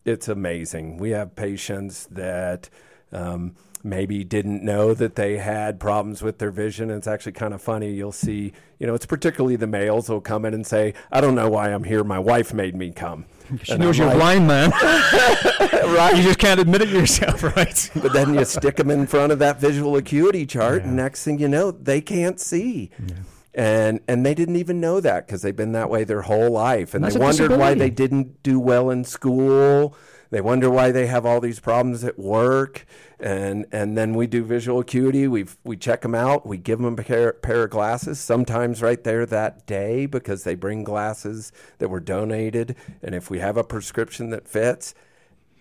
It's amazing. We have patients that... Um, maybe didn't know that they had problems with their vision. And it's actually kind of funny. You'll see, you know, it's particularly the males will come in and say, I don't know why I'm here. My wife made me come. She and knows I'm you're like, blind, man. Right. You just can't admit it yourself, right? But then you stick them in front of that visual acuity chart, yeah. And next thing you know, they can't see. Yeah. And and they didn't even know that, because they've been that way their whole life. And, and they wondered why they didn't do well in school. They wonder why they have all these problems at work. And and then we do visual acuity. We we check them out. We give them a pair, pair of glasses, sometimes right there that day, because they bring glasses that were donated. And if we have a prescription that fits,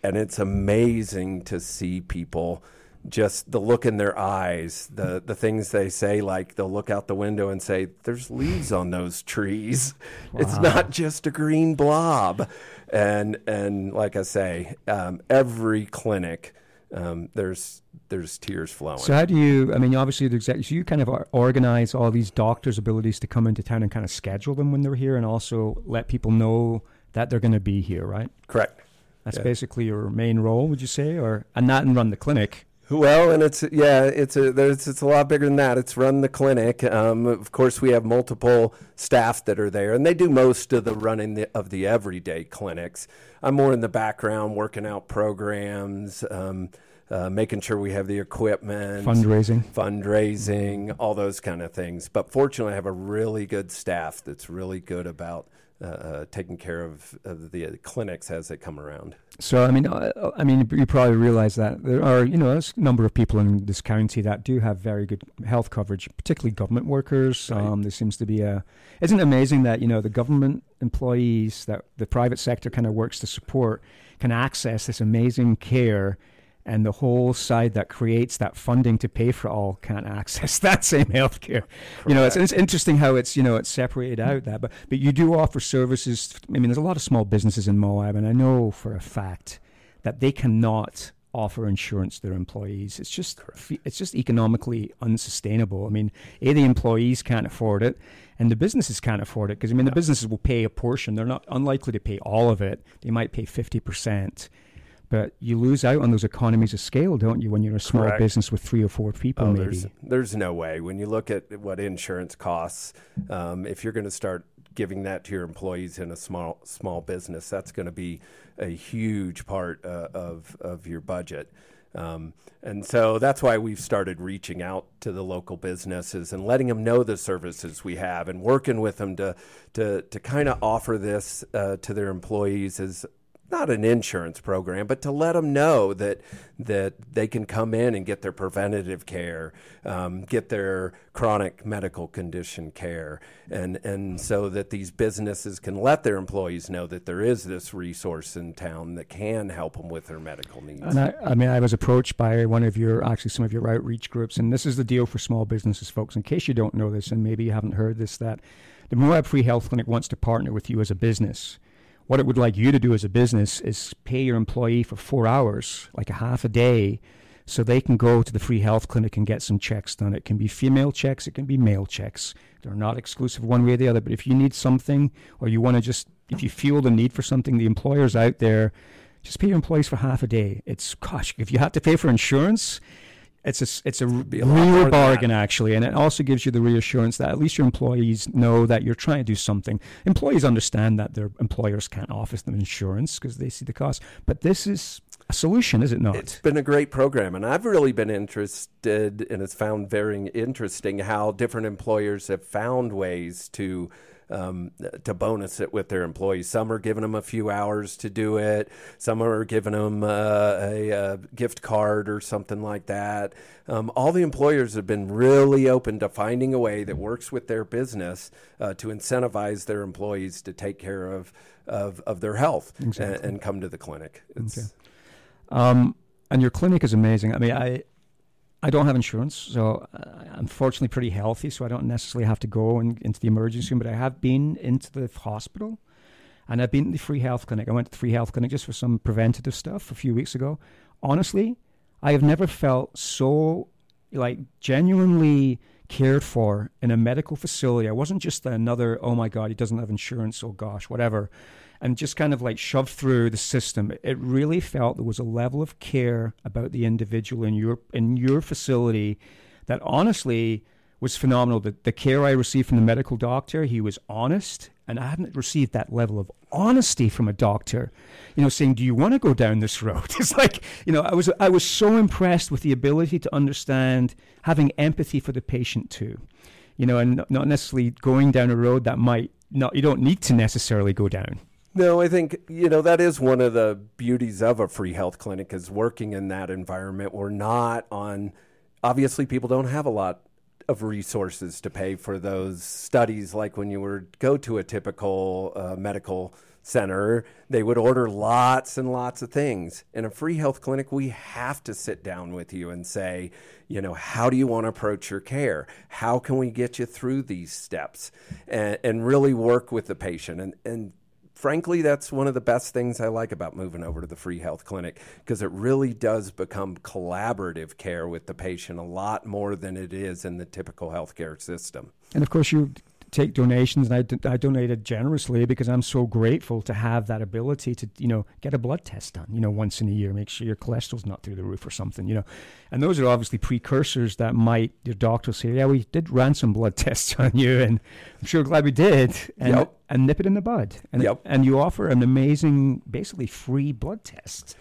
and it's amazing to see people, just the look in their eyes, the the things they say, like they'll look out the window and say, there's leaves on those trees. Wow. It's not just a green blob. And and like I say, um, every clinic, um, there's there's tears flowing. So how do you, I mean, obviously, the exec, so you kind of organize all these doctors' abilities to come into town and kind of schedule them when they're here, and also let people know that they're going to be here, right? Correct. That's yeah. basically your main role, would you say? Or and not and run the clinic. Well, and it's, yeah, it's a, there's, it's a lot bigger than that. It's run the clinic. Um, of course, we have multiple staff that are there, and they do most of the running the, of the everyday clinics. I'm more in the background, working out programs, um, uh, making sure we have the equipment. Fundraising. Fundraising, all those kind of things. But fortunately, I have a really good staff that's really good about Uh, uh, taking care of, of the uh, clinics as they come around. So, I mean, I, I mean, you probably realize that there are, you know, a number of people in this county that do have very good health coverage, particularly government workers. Right. Um, there seems to be a, isn't it amazing that, you know, the government employees that the private sector kind of works to support can access this amazing care, and the whole side that creates that funding to pay for all can't access that same healthcare. Correct. You know, it's, it's interesting how it's, you know, it's separated out that, but, but you do offer services. I mean, there's a lot of small businesses in Moab, and I know for a fact that they cannot offer insurance to their employees. It's just, Correct. It's just economically unsustainable. I mean, A, the employees can't afford it, and the businesses can't afford it, because I mean, no. The businesses will pay a portion. They're not unlikely to pay all of it. They might pay fifty percent. But you lose out on those economies of scale, don't you, when you're a small Correct. business with three or four people, oh, maybe? There's, there's no way. When you look at what insurance costs, um, if you're going to start giving that to your employees in a small small business, that's going to be a huge part uh, of of your budget. Um, and so that's why we've started reaching out to the local businesses and letting them know the services we have and working with them to to to kind of offer this uh, to their employees as not an insurance program, but to let them know that that they can come in and get their preventative care, um, get their chronic medical condition care, and and so that these businesses can let their employees know that there is this resource in town that can help them with their medical needs. And I, I mean, I was approached by one of your, actually some of your outreach groups, and this is the deal for small businesses, folks, in case you don't know this, and maybe you haven't heard this, that the Moab Free Health Clinic wants to partner with you as a business. What it would like you to do as a business is pay your employee for four hours, like a half a day, so they can go to the Free Health Clinic and get some checks done. It can be female checks. It can be male checks. They're not exclusive one way or the other. But if you need something or you want to just, if you feel the need for something, the employer's out there, just pay your employees for half a day. It's, gosh, if you have to pay for insurance, it's a, it's a, a real bargain, actually, and it also gives you the reassurance that at least your employees know that you're trying to do something. Employees understand that their employers can't offer them insurance because they see the cost, but this is a solution, is it not? It's been a great program, and I've really been interested, and it's found very interesting how different employers have found ways to Um, to bonus it with their employees. Some are giving them a few hours to do it. Some are giving them uh, a, a gift card or something like that. Um, all the employers have been really open to finding a way that works with their business uh, to incentivize their employees to take care of of, of their health exactly. and, and come to the clinic. It's, okay. Um, and your clinic is amazing. I mean, I. I don't have insurance, so I'm fortunately pretty healthy, so I don't necessarily have to go in, into the emergency room, but I have been into the hospital, and I've been to the Free Health Clinic. I went to the Free Health Clinic just for some preventative stuff a few weeks ago. Honestly, I have never felt so, like, genuinely cared for in a medical facility. I wasn't just another, oh, my God, he doesn't have insurance, oh, gosh, whatever, and just kind of like shoved through the system. It really felt there was a level of care about the individual in your in your facility that honestly was phenomenal. The, the care I received from the medical doctor, he was honest, and I haven't received that level of honesty from a doctor, you know, saying, do you want to go down this road? It's like, you know, I was I was so impressed with the ability to understand, having empathy for the patient too, you know, and not necessarily going down a road that might not, you don't need to necessarily go down. No, I think, you know, that is one of the beauties of a free health clinic is working in that environment. We're not on, obviously people don't have a lot of resources to pay for those studies. Like when you were go to a typical uh, medical center, they would order lots and lots of things. In a free health clinic, we have to sit down with you and say, you know, how do you want to approach your care? How can we get you through these steps and, and really work with the patient? And, and frankly, that's one of the best things I like about moving over to the Free Health Clinic, because it really does become collaborative care with the patient a lot more than it is in the typical healthcare system. And of course, you take donations, and I, d- I donated generously because I'm so grateful to have that ability to, you know, get a blood test done, you know, once in a year, make sure your cholesterol's not through the roof or something, you know. And those are obviously precursors that might, your doctor will say, yeah, we did ransom blood tests on you, and I'm sure glad we did. And yep. And nip it in the bud. And yep. And you offer an amazing, basically free blood test.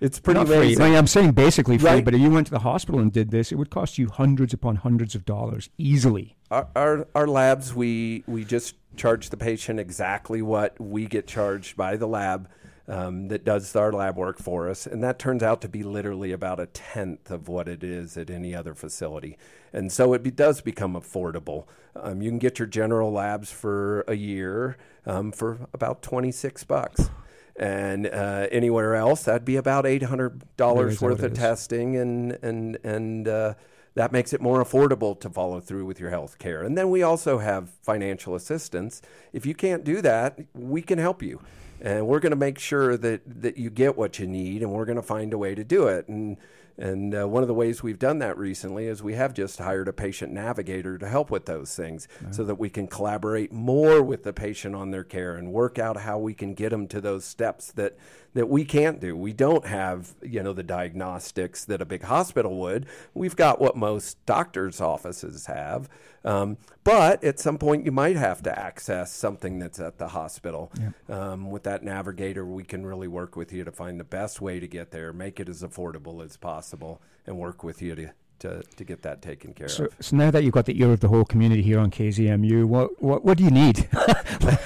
It's pretty Not amazing. Free. I mean, I'm saying basically free, right. But if you went to the hospital and did this, it would cost you hundreds upon hundreds of dollars easily. Our our, our labs, we, we just charge the patient exactly what we get charged by the lab um, that does our lab work for us. And that turns out to be literally about a tenth of what it is at any other facility. And so it be, does become affordable. Um, you can get your general labs for a year um, for about twenty-six bucks. And uh, anywhere else, that'd be about eight hundred dollars worth of testing, and and and uh, that makes it more affordable to follow through with your health care. And then we also have financial assistance. If you can't do that, we can help you, and we're going to make sure that, that you get what you need, and we're going to find a way to do it. And And uh, one of the ways we've done that recently is we have just hired a patient navigator to help with those things mm-hmm. so that we can collaborate more with the patient on their care and work out how we can get them to those steps that, that we can't do. We don't have, you know, the diagnostics that a big hospital would. We've got what most doctors' offices have. Um, but at some point, you might have to access something that's at the hospital. Yeah. Um, with that navigator, we can really work with you to find the best way to get there, make it as affordable as possible, and work with you to to, to get that taken care so, of. So now that you've got the ear of the whole community here on K Z M U, what what, what do you need?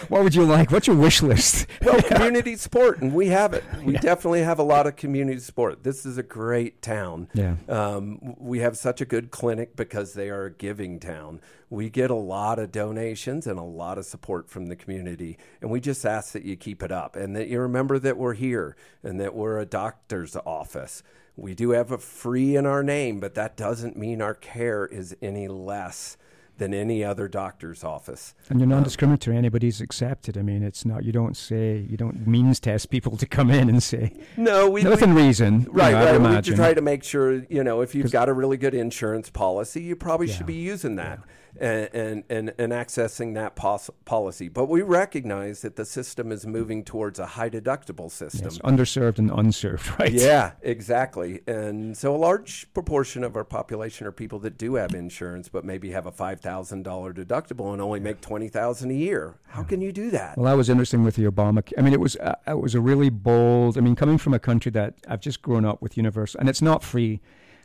What would you like? What's your wish list? Well, community support, and we have it. We yeah. definitely have a lot of community support. This is a great town. Yeah. Um, we have such a good clinic because they are a giving town. We get a lot of donations and a lot of support from the community, and we just ask that you keep it up and that you remember that we're here and that we're a doctor's office. We do have a free in our name, but that doesn't mean our care is any less than any other doctor's office. And you're non-discriminatory. Anybody's accepted. I mean, it's not, you don't say, you don't means test people to come in and say, no, we, within we, reason. Right, you know, right. I would imagine. We try to make sure, you know, if you've got a really good insurance policy, you probably yeah, should be using that yeah. and, and, and, and accessing that pos- policy. But we recognize that the system is moving towards a high deductible system. Yes, underserved and unserved, right? Yeah, exactly. And so a large proportion of our population are people that do have insurance, but maybe have a five thousand dollars thousand dollar deductible and only make twenty thousand a year. How can you do that? Well, that was interesting with the Obama. I mean, it was uh, it was a really bold. I mean, coming from a country that I've just grown up with universal, and it's not free.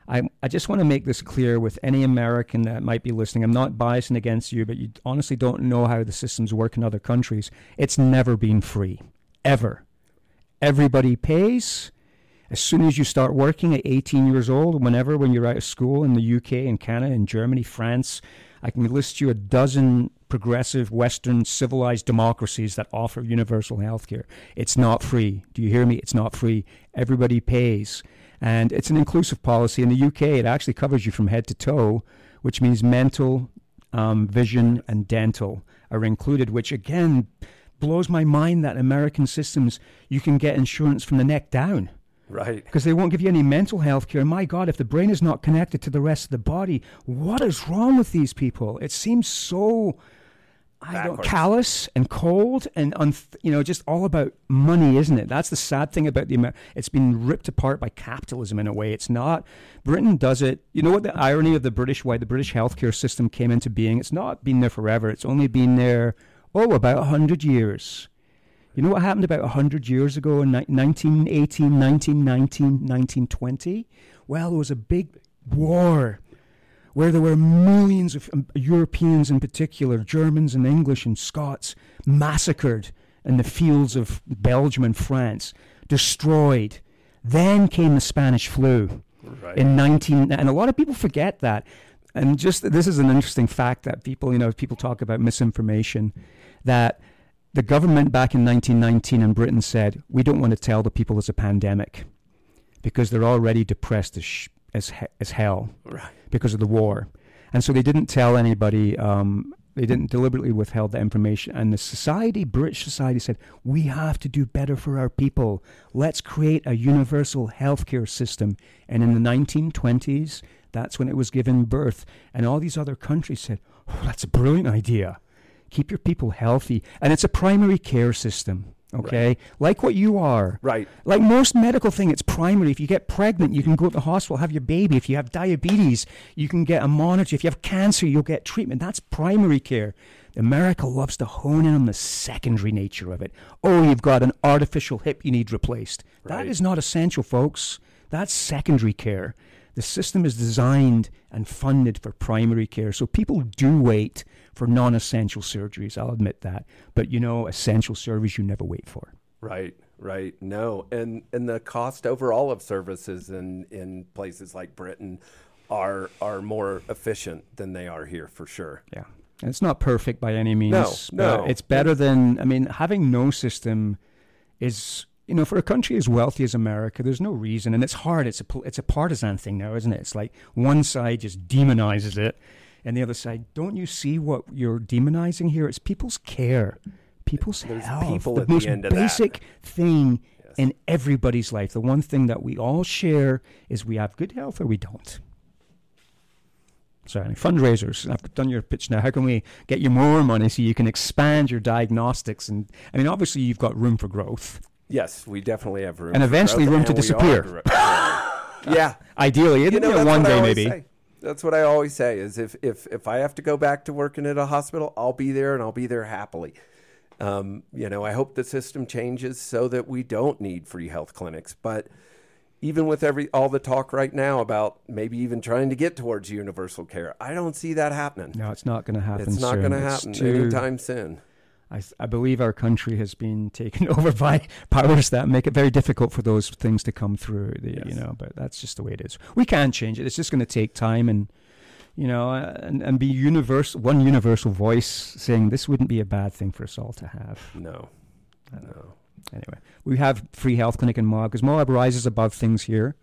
I I just want to make this clear with any American that might be listening. I'm not biasing against you, but you honestly don't know how the systems work in other countries. It's never been free, ever. Everybody pays. As soon as you start working at eighteen years old, whenever, when you're out of school in the U K and Canada and Germany, France, I can list you a dozen progressive Western civilized democracies that offer universal health care. It's not free. Do you hear me? It's not free. Everybody pays. And it's an inclusive policy. In the U K, it actually covers you from head to toe, which means mental, um, vision, and dental are included, which again blows my mind that American systems, you can get insurance from the neck down. Right. Because they won't give you any mental health care. My God, if the brain is not connected to the rest of the body, what is wrong with these people? It seems so I Backwards. don't callous and cold and, unth- you know, just all about money, isn't it? That's the sad thing about the Amer- it's been ripped apart by capitalism in a way. It's not. Britain does it. You know what the irony of the British, why the British healthcare system came into being? It's not been there forever. It's only been there, oh, about one hundred years. You know what happened about one hundred years ago in nineteen eighteen, nineteen nineteen, nineteen twenty? Well, there was a big war where there were millions of um, Europeans in particular, Germans and English and Scots, massacred in the fields of Belgium and France, destroyed. Then came the Spanish flu right. in nineteen... And a lot of people forget that. And just this is an interesting fact that people, you know, people talk about misinformation, that... The government back in nineteen nineteen in Britain said, we don't want to tell the people it's a pandemic because they're already depressed as sh- as, he- as hell right. because of the war. And so they didn't tell anybody, um, they didn't deliberately withheld the information. And the society, British society said, we have to do better for our people. Let's create a universal healthcare system. And in the nineteen twenties, that's when it was given birth. And all these other countries said, oh, that's a brilliant idea. Keep your people healthy. And it's a primary care system, okay? Right. Like what you are. Right. Like most medical thing, it's primary. If you get pregnant, you can go to the hospital, have your baby. If you have diabetes, you can get a monitor. If you have cancer, you'll get treatment. That's primary care. America loves to hone in on the secondary nature of it. Oh, you've got an artificial hip you need replaced. Right. That is not essential, folks. That's secondary care. The system is designed and funded for primary care. So people do wait for non-essential surgeries. I'll admit that. But, you know, essential surgeries you never wait for. Right, right. No. And and the cost overall of services in, in places like Britain are are more efficient than they are here for sure. Yeah. And it's not perfect by any means. No, but no. It's better than, I mean, having no system is... You know, for a country as wealthy as America, there's no reason, and it's hard. It's a it's a partisan thing now, isn't it? It's like one side just demonizes it, and the other side. Don't you see what you're demonizing here? It's people's care, people's there's health. People the at most the end of basic that. thing Yes. In everybody's life. The one thing that we all share is we have good health or we don't. Sorry, fundraisers. I've done your pitch now. How can we get you more money so you can expand your diagnostics? And I mean, obviously, you've got room for growth. Yes, we definitely have room. And eventually, room to disappear. Yeah. Ideally, it'd be a one day maybe. That's what I always say is if, if, if I have to go back to working at a hospital, I'll be there and I'll be there happily. Um, you know, I hope the system changes so that we don't need free health clinics. But even with every all the talk right now about maybe even trying to get towards universal care, I don't see that happening. No, it's not going to happen. It's not going to happen too, anytime soon. I, I believe our country has been taken over by powers that make it very difficult for those things to come through, the, yes. you know, but that's just the way it is. We can change it. It's just going to take time and, you know, and, and be universal, one universal voice saying this wouldn't be a bad thing for us all to have. No, I don't know. Anyway, we have Free Health Clinic in Moab because Moab rises above things here.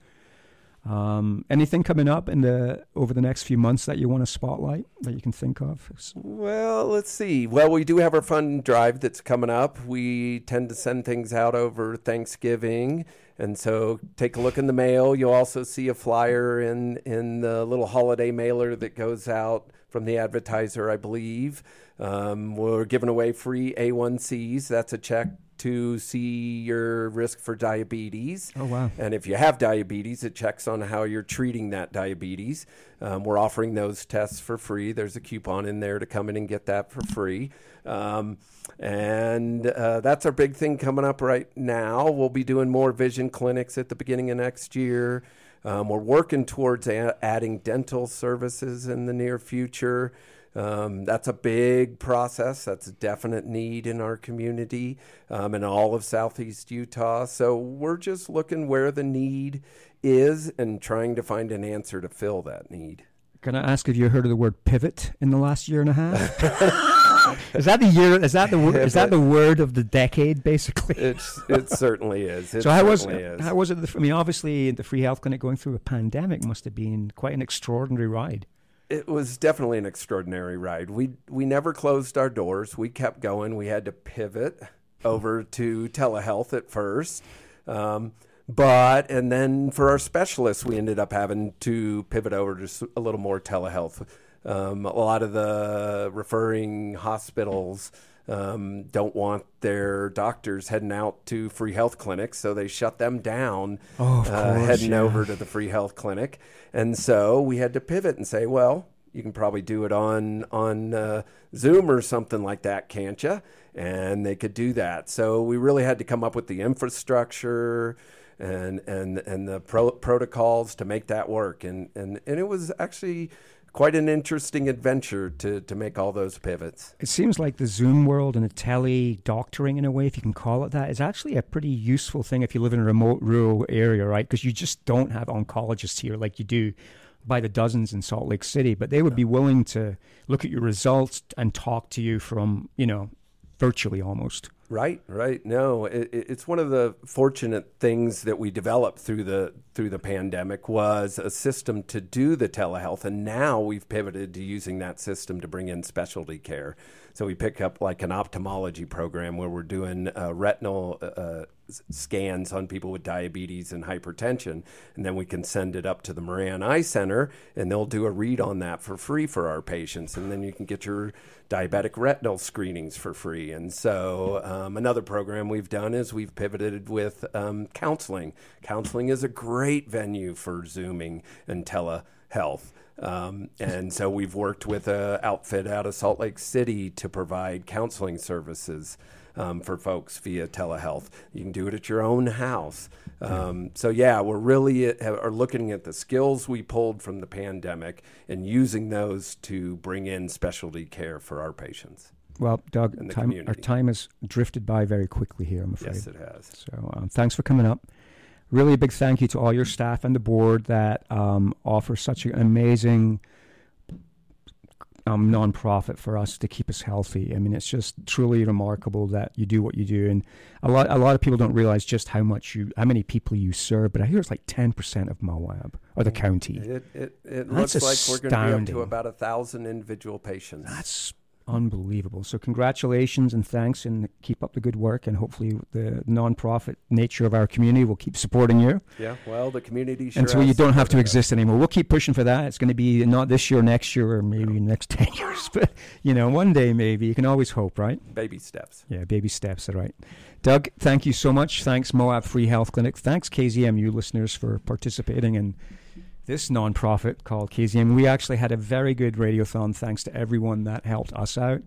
Um, anything coming up in the over the next few months that you want to spotlight that you can think of? Well, let's see. Well, we do have our fund drive that's coming up. We tend to send things out over Thanksgiving, and so take a look in the mail. You'll also see a flyer in in the little holiday mailer that goes out from the advertiser, I believe. Um, we're giving away free A one C's. That's a check to see your risk for diabetes. Oh, wow. And if you have diabetes, it checks on how you're treating that diabetes. Um, we're offering those tests for free. There's a coupon in there to come in and get that for free. Um, and uh, that's our big thing coming up right now. We'll be doing more vision clinics at the beginning of next year. Um, we're working towards a- adding dental services in the near future. Um, that's a big process. That's a definite need in our community um, and all of Southeast Utah. So we're just looking where the need is and trying to find an answer to fill that need. Can I ask if you heard of the word pivot in the last year and a half? Is that the year? Is that the word? Is that the word of the decade? Basically, it's, it certainly is. It so how was it? How was it? I mean, obviously, the Free Health Clinic going through a pandemic must have been quite an extraordinary ride. It was definitely an extraordinary ride. We we never closed our doors. We kept going. We had to pivot over to telehealth at first. Um, but, and then for our specialists, we ended up having to pivot over to a little more telehealth. Um, a lot of the referring hospitals um, don't want their doctors heading out to free health clinics, so they shut them down, oh, of uh, course, heading yeah. over to the free health clinic. And so we had to pivot and say, well, you can probably do it on on uh, Zoom or something like that, can't you? And they could do that. So we really had to come up with the infrastructure and and and the pro- protocols to make that work. And and and it was actually quite an interesting adventure to, to make all those pivots. It seems like the Zoom world and the tele-doctoring, in a way, if you can call it that, is actually a pretty useful thing if you live in a remote rural area, right? Because you just don't have oncologists here like you do by the dozens in Salt Lake City. But they would be willing to look at your results and talk to you from, you know, virtually almost. Right, right. No, it, it's one of the fortunate things that we developed through the through the pandemic was a system to do the telehealth, and now we've pivoted to using that system to bring in specialty care. So we pick up like an ophthalmology program where we're doing uh, retinal uh, scans on people with diabetes and hypertension, and then we can send it up to the Moran Eye Center, and they'll do a read on that for free for our patients, and then you can get your diabetic retinal screenings for free. And so um, another program we've done is we've pivoted with um, counseling. Counseling is a great venue for Zooming and telehealth. Um, and so we've worked with an outfit out of Salt Lake City to provide counseling services um, for folks via telehealth. You can do it at your own house. Um, so yeah, we're really at, are looking at the skills we pulled from the pandemic and using those to bring in specialty care for our patients. Well, Doug, time, our time has drifted by very quickly here, I'm afraid. Yes, it has. So um, thanks for coming up. Really a big thank you to all your staff and the board that um, offer such an amazing um, nonprofit for us to keep us healthy. I mean, it's just truly remarkable that you do what you do, and a lot a lot of people don't realize just how much you, how many people you serve. But I hear it's like ten percent of Moab or the county. It it, it looks like astounding. We're going to be up to about a thousand individual patients. That's unbelievable. So congratulations and thanks, and keep up the good work, and hopefully the nonprofit nature of our community will keep supporting you. Yeah, well, the community sure. And so you don't have to exist anymore. We'll keep pushing for that. It's going to be not this year, next year, or maybe yeah. next ten years, but you know, one day maybe. You can always hope, right? Baby steps. Yeah, baby steps, all right. Doug, thank you so much. Thanks, Moab Free Health Clinic. Thanks, K Z M U listeners, for participating in this nonprofit called K Z M U. We actually had a very good radiothon, thanks to everyone that helped us out.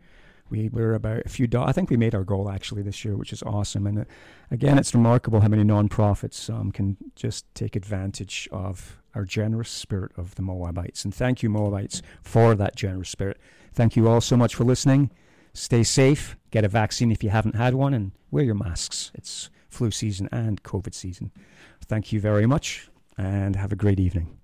We were about a few dollars. I think we made our goal, actually, this year, which is awesome. And uh, again, it's remarkable how many nonprofits um, can just take advantage of our generous spirit of the Moabites. And thank you, Moabites, for that generous spirit. Thank you all so much for listening. Stay safe. Get a vaccine if you haven't had one, and wear your masks. It's flu season and COVID season. Thank you very much, and have a great evening.